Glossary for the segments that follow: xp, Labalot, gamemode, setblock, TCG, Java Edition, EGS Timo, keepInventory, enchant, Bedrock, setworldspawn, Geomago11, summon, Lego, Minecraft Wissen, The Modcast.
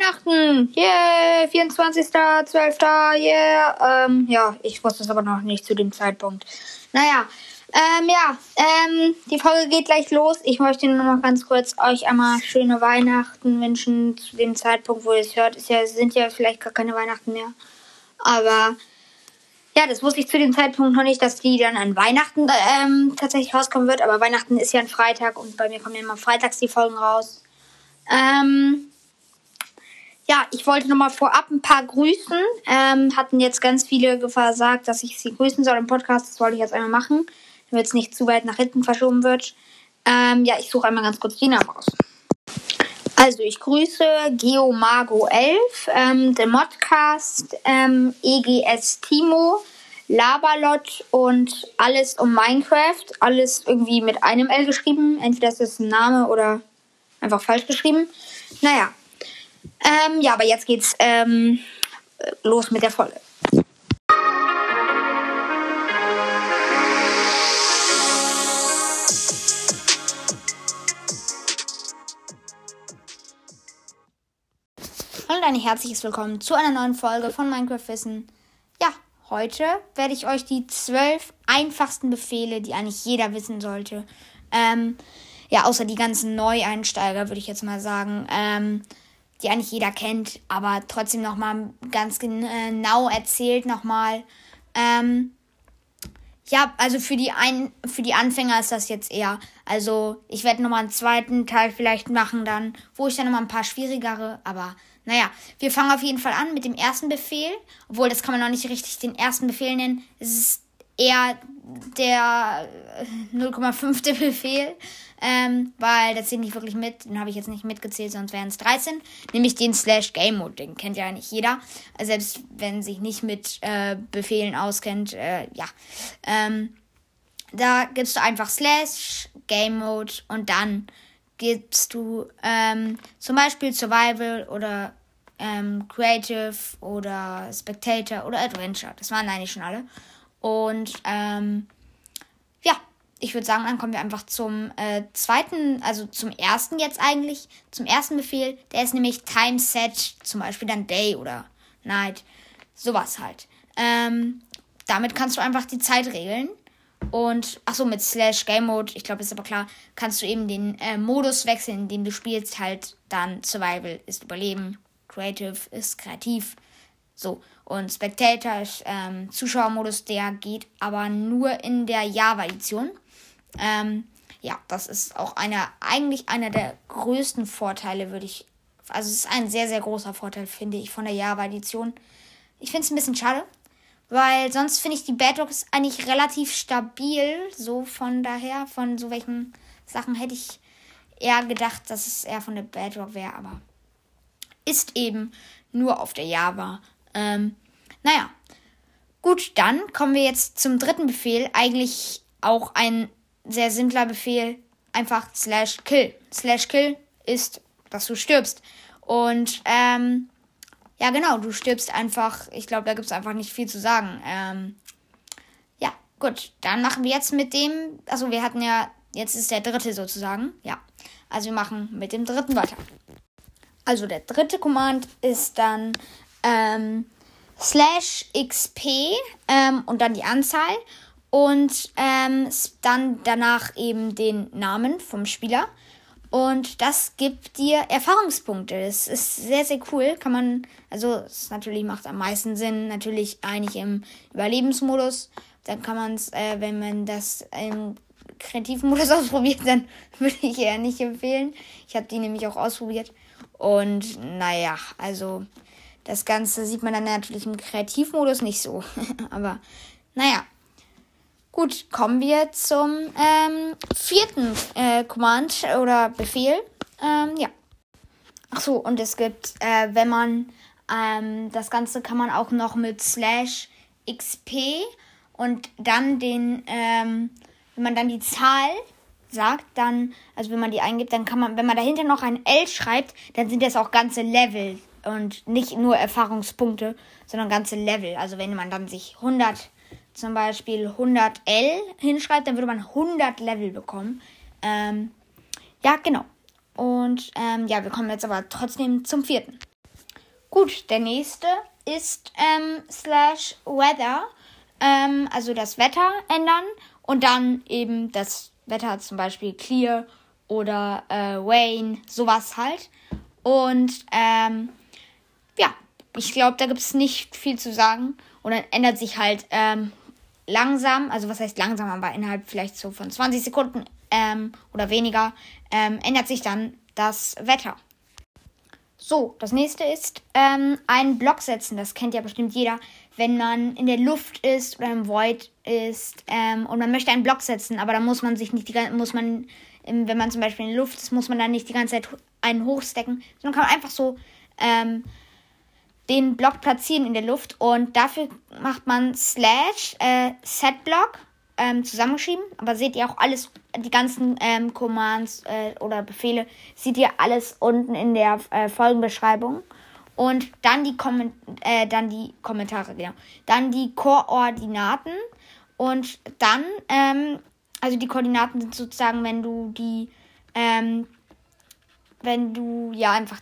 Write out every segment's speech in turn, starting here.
Weihnachten! Yeah! 24.12. Yeah! Ja, ich wusste es aber noch nicht zu dem Zeitpunkt. Naja, die Folge geht gleich los. Ich möchte nur noch ganz kurz euch einmal schöne Weihnachten wünschen. Zu dem Zeitpunkt, wo ihr es hört, sind ja vielleicht gar keine Weihnachten mehr. Aber ja, das wusste ich zu dem Zeitpunkt noch nicht, dass die dann an Weihnachten tatsächlich rauskommen wird. Aber Weihnachten ist ja ein Freitag und bei mir kommen ja immer freitags die Folgen raus. Ja, ich wollte nochmal vorab ein paar grüßen. Hatten jetzt ganz viele gesagt, dass ich sie grüßen soll im Podcast. Das wollte ich jetzt einmal machen, damit es nicht zu weit nach hinten verschoben wird. Ja, ich suche einmal ganz kurz die Namen raus. Also, ich grüße Geomago11, The Modcast, EGS Timo, Labalot und alles um Minecraft. Alles irgendwie mit einem L geschrieben. Entweder ist das ein Name oder einfach falsch geschrieben. Naja. Ja, aber jetzt geht's los mit der Folge. Und ein herzliches Willkommen zu einer neuen Folge von Minecraft Wissen. Ja, heute werde ich euch die 12 einfachsten Befehle, die eigentlich jeder wissen sollte, ja, außer die ganzen Neueinsteiger, würde ich jetzt mal sagen, die eigentlich jeder kennt, aber trotzdem nochmal ganz genau erzählt nochmal. Ja, also für die Anfänger ist das jetzt eher. Also ich werde nochmal einen zweiten Teil vielleicht machen dann, wo ich dann nochmal ein paar schwierigere, aber naja. Wir fangen auf jeden Fall an mit dem ersten Befehl, obwohl das kann man noch nicht richtig den ersten Befehl nennen. Es ist eher der 0,5. Befehl, weil das zählt nicht wirklich mit. Den habe ich jetzt nicht mitgezählt, sonst wären es 13. Nämlich den /Game Mode, den kennt ja nicht jeder. Selbst wenn sich nicht mit Befehlen auskennt, ja. Da gibst du einfach /Game Mode und dann gibst du zum Beispiel Survival oder Creative oder Spectator oder Adventure. Das waren eigentlich schon alle. Und ja, ich würde sagen, dann kommen wir einfach zum zweiten, also zum ersten jetzt eigentlich, zum ersten Befehl. Der ist nämlich Time Set, zum Beispiel dann Day oder Night, sowas halt. Damit kannst du einfach die Zeit regeln. Und, achso, mit /Game Mode, ich glaube, ist aber klar, kannst du eben den Modus wechseln, in dem du spielst, halt dann Survival ist Überleben, Creative ist kreativ. So, und Spectator ist Zuschauermodus, der geht aber nur in der Java Edition. Ja, das ist auch eigentlich einer der größten Vorteile, also es ist ein sehr, sehr großer Vorteil, finde ich, von der Java Edition. Ich finde es ein bisschen schade, weil sonst finde ich, die Bedrock ist eigentlich relativ stabil, so von daher, von so welchen Sachen hätte ich eher gedacht, dass es eher von der Bedrock wäre, aber ist eben nur auf der Java. Naja, gut, dann kommen wir jetzt zum dritten Befehl. Eigentlich auch ein sehr simpler Befehl, einfach /Kill. /Kill ist, dass du stirbst. Und ja genau, du stirbst einfach, ich glaube, da gibt es einfach nicht viel zu sagen. Ja, gut, dann machen wir jetzt mit dem, also wir hatten ja, jetzt ist der dritte sozusagen, ja. Also wir machen mit dem dritten weiter. Also der dritte Command ist dann /xp und dann die Anzahl und dann danach eben den Namen vom Spieler. Und das gibt dir Erfahrungspunkte. Das ist sehr, sehr cool. Kann man, also es natürlich macht am meisten Sinn, natürlich eigentlich im Überlebensmodus. Dann kann man es, wenn man das im Kreativmodus ausprobiert, dann würde ich eher nicht empfehlen. Ich habe die nämlich auch ausprobiert. Und naja, also das Ganze sieht man dann natürlich im Kreativmodus nicht so. Aber naja, gut, kommen wir zum vierten Command oder Befehl. Ja. Achso, und es gibt, wenn man, das Ganze kann man auch noch mit /xp und dann den, wenn man dann die Zahl sagt, dann, also wenn man die eingibt, dann kann man, wenn man dahinter noch ein L schreibt, dann sind das auch ganze Level und nicht nur Erfahrungspunkte, sondern ganze Level. Also wenn man dann sich 100, zum Beispiel 100 L hinschreibt, dann würde man 100 Level bekommen. Ja, genau. Und ja, wir kommen jetzt aber trotzdem zum vierten. Gut, der nächste ist /weather, also das Wetter ändern und dann eben das Wetter zum Beispiel clear oder rain, sowas halt. Und ja, ich glaube, da gibt es nicht viel zu sagen. Und dann ändert sich halt langsam, also was heißt langsam, aber innerhalb vielleicht so von 20 Sekunden oder weniger, ändert sich dann das Wetter. So, das nächste ist einen Block setzen. Das kennt ja bestimmt jeder, wenn man in der Luft ist oder im Void ist und man möchte einen Block setzen, aber dann muss man sich nicht, wenn man zum Beispiel in der Luft ist, muss man dann nicht die ganze Zeit einen hochstecken, sondern kann man einfach so den Block platzieren in der Luft und dafür macht man /setBlock zusammengeschrieben, aber seht ihr auch alles, die ganzen Commands oder Befehle, seht ihr alles unten in der Folgenbeschreibung. Und dann die Kommentare, genau. Dann die Koordinaten und dann, also die Koordinaten sind sozusagen, einfach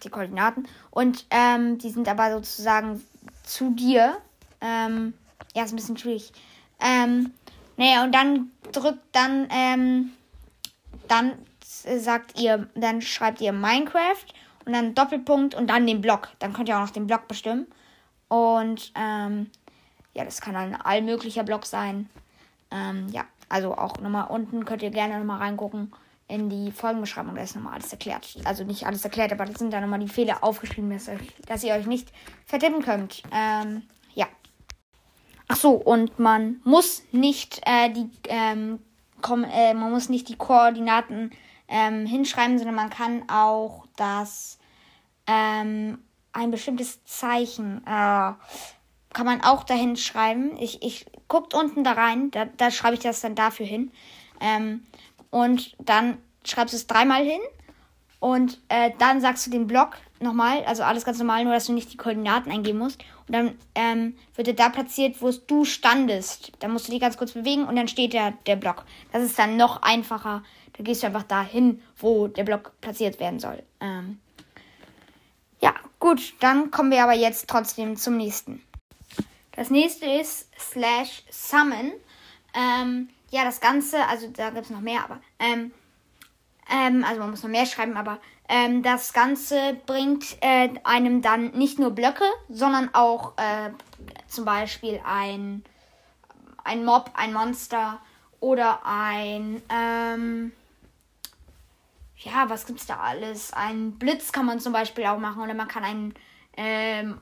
die Koordinaten. Und die sind aber sozusagen zu dir. Ja, ist ein bisschen schwierig. Und dann schreibt ihr Minecraft und dann Doppelpunkt und dann den Block. Dann könnt ihr auch noch den Block bestimmen. Und ja, das kann ein allmöglicher Block sein. Ja, also auch nochmal unten könnt ihr gerne nochmal reingucken in die Folgenbeschreibung. Da ist nochmal alles erklärt. Also nicht alles erklärt, aber das sind da nochmal die Fehler aufgeschrieben, dass ihr euch nicht vertippen könnt. Ja. Ach so, und man muss nicht die Koordinaten hinschreiben, sondern man kann auch das ein bestimmtes Zeichen kann man auch dahin schreiben. Ich guckt unten da rein, da schreibe ich das dann dafür hin. Und dann schreibst du es dreimal hin und dann sagst du den Block nochmal, also alles ganz normal, nur dass du nicht die Koordinaten eingeben musst. Und dann wird er da platziert, wo du standest. Dann musst du dich ganz kurz bewegen und dann steht der Block. Das ist dann noch einfacher. Da gehst du einfach dahin, wo der Block platziert werden soll. Ja, gut, dann kommen wir aber jetzt trotzdem zum nächsten. Das nächste ist /summon. Ja, das Ganze, also da gibt es noch mehr, aber also man muss noch mehr schreiben, aber das Ganze bringt einem dann nicht nur Blöcke, sondern auch zum Beispiel ein Mob, ein Monster oder was gibt's da alles? Ein Blitz kann man zum Beispiel auch machen oder man kann einen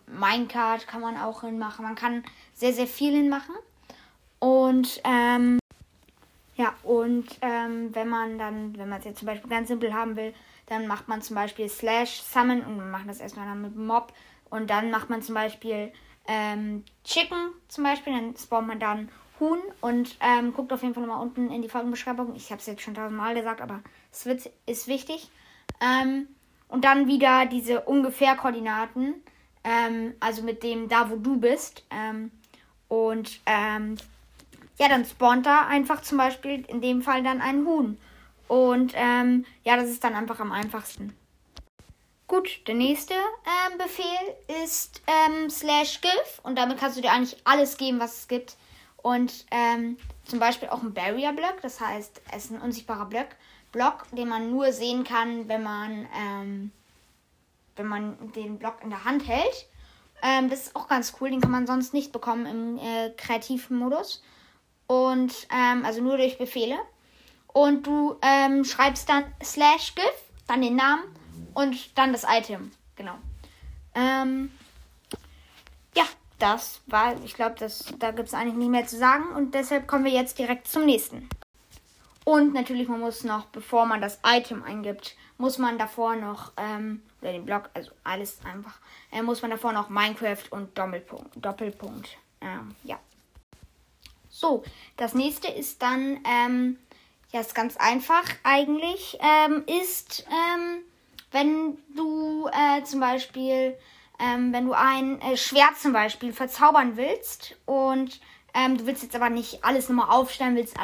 Minecart kann man auch hinmachen. Man kann sehr, sehr viel hinmachen und wenn man es jetzt zum Beispiel ganz simpel haben will, dann macht man zum Beispiel /summon und wir machen das erstmal dann mit Mob und dann macht man zum Beispiel Chicken zum Beispiel, dann spawnt man dann Huhn und guckt auf jeden Fall nochmal unten in die Folgenbeschreibung. Ich habe es jetzt schon 1000-mal gesagt, aber es ist wichtig. Und dann wieder diese ungefähr Koordinaten, also mit dem da, wo du bist ja, dann spawnt da einfach zum Beispiel in dem Fall dann ein Huhn. Und das ist dann einfach am einfachsten. Gut, der nächste Befehl ist /give. Und damit kannst du dir eigentlich alles geben, was es gibt. Und zum Beispiel auch ein Barrier-Block. Das heißt, es ist ein unsichtbarer Block, den man nur sehen kann, wenn man den Block in der Hand hält. Das ist auch ganz cool. Den kann man sonst nicht bekommen im kreativen Modus. Und, also nur durch Befehle. Und du schreibst dann /gif, dann den Namen und dann das Item. Genau. Ja, das war, ich glaube, da gibt es eigentlich nicht mehr zu sagen. Und deshalb kommen wir jetzt direkt zum nächsten. Und natürlich, man muss noch, bevor man das Item eingibt, muss man davor noch, oder den Blog, also alles einfach, muss man davor noch Minecraft und Doppelpunkt. Ja. So, das nächste ist dann, ist ganz einfach eigentlich, wenn du zum Beispiel, wenn du ein Schwert zum Beispiel verzaubern willst und du willst jetzt aber nicht alles nochmal aufstellen, willst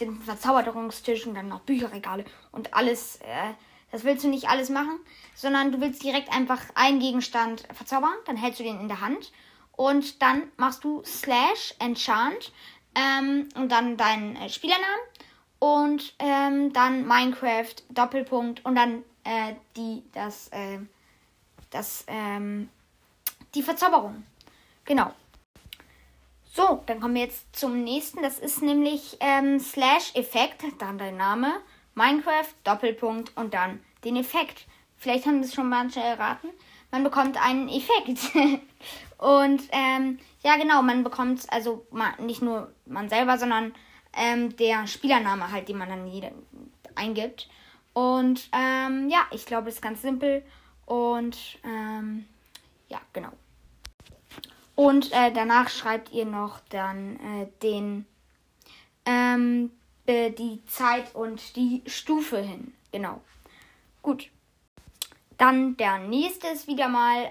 den Verzauberungstisch und dann noch Bücherregale und alles Das willst du nicht alles machen, sondern du willst direkt einfach einen Gegenstand verzaubern, dann hältst du den in der Hand und dann machst du Slash Enchant und dann deinen Spielernamen und dann Minecraft Doppelpunkt und dann die Verzauberung. Genau. So, dann kommen wir jetzt zum nächsten. Das ist nämlich Slash Effekt, dann dein Name, Minecraft, Doppelpunkt und dann den Effekt. Vielleicht haben das schon manche erraten. Man bekommt einen Effekt. Und ja genau, man bekommt also nicht nur man selber, sondern der Spielername halt, den man dann eingibt. Und ja, ich glaube, das ist ganz simpel. Und ja, genau. Und danach schreibt ihr noch dann die Zeit und die Stufe hin. Genau. Gut. Dann der nächste ist wieder mal,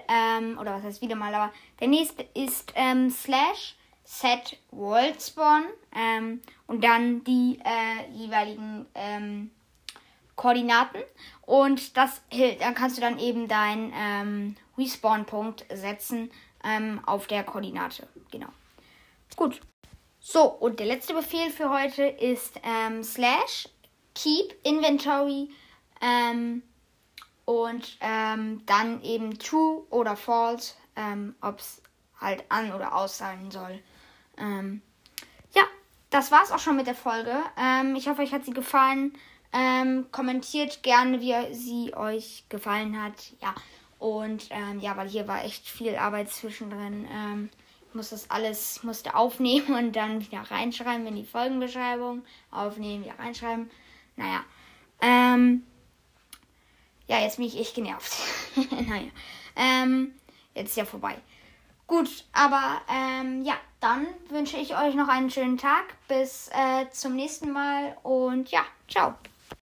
oder was heißt wieder mal, aber der nächste ist Slash Set World Spawn und dann die jeweiligen Koordinaten. Und das hilft, dann kannst du dann eben deinen Respawn-Punkt setzen auf der Koordinate. Genau. Gut. So, und der letzte Befehl für heute ist Slash Keep Inventory und dann eben True oder False, ob es halt an oder aus sein soll. Ja, das war's auch schon mit der Folge. Ich hoffe, euch hat sie gefallen. Kommentiert gerne, wie sie euch gefallen hat. Ja, und ja, weil hier war echt viel Arbeit zwischendrin. Muss das alles, musste aufnehmen und dann wieder reinschreiben in die Folgenbeschreibung. Aufnehmen, wieder reinschreiben. Naja. Ja, jetzt bin ich echt genervt. Naja. Jetzt ist ja vorbei. Gut, aber ja, dann wünsche ich euch noch einen schönen Tag. Bis zum nächsten Mal und ja, ciao.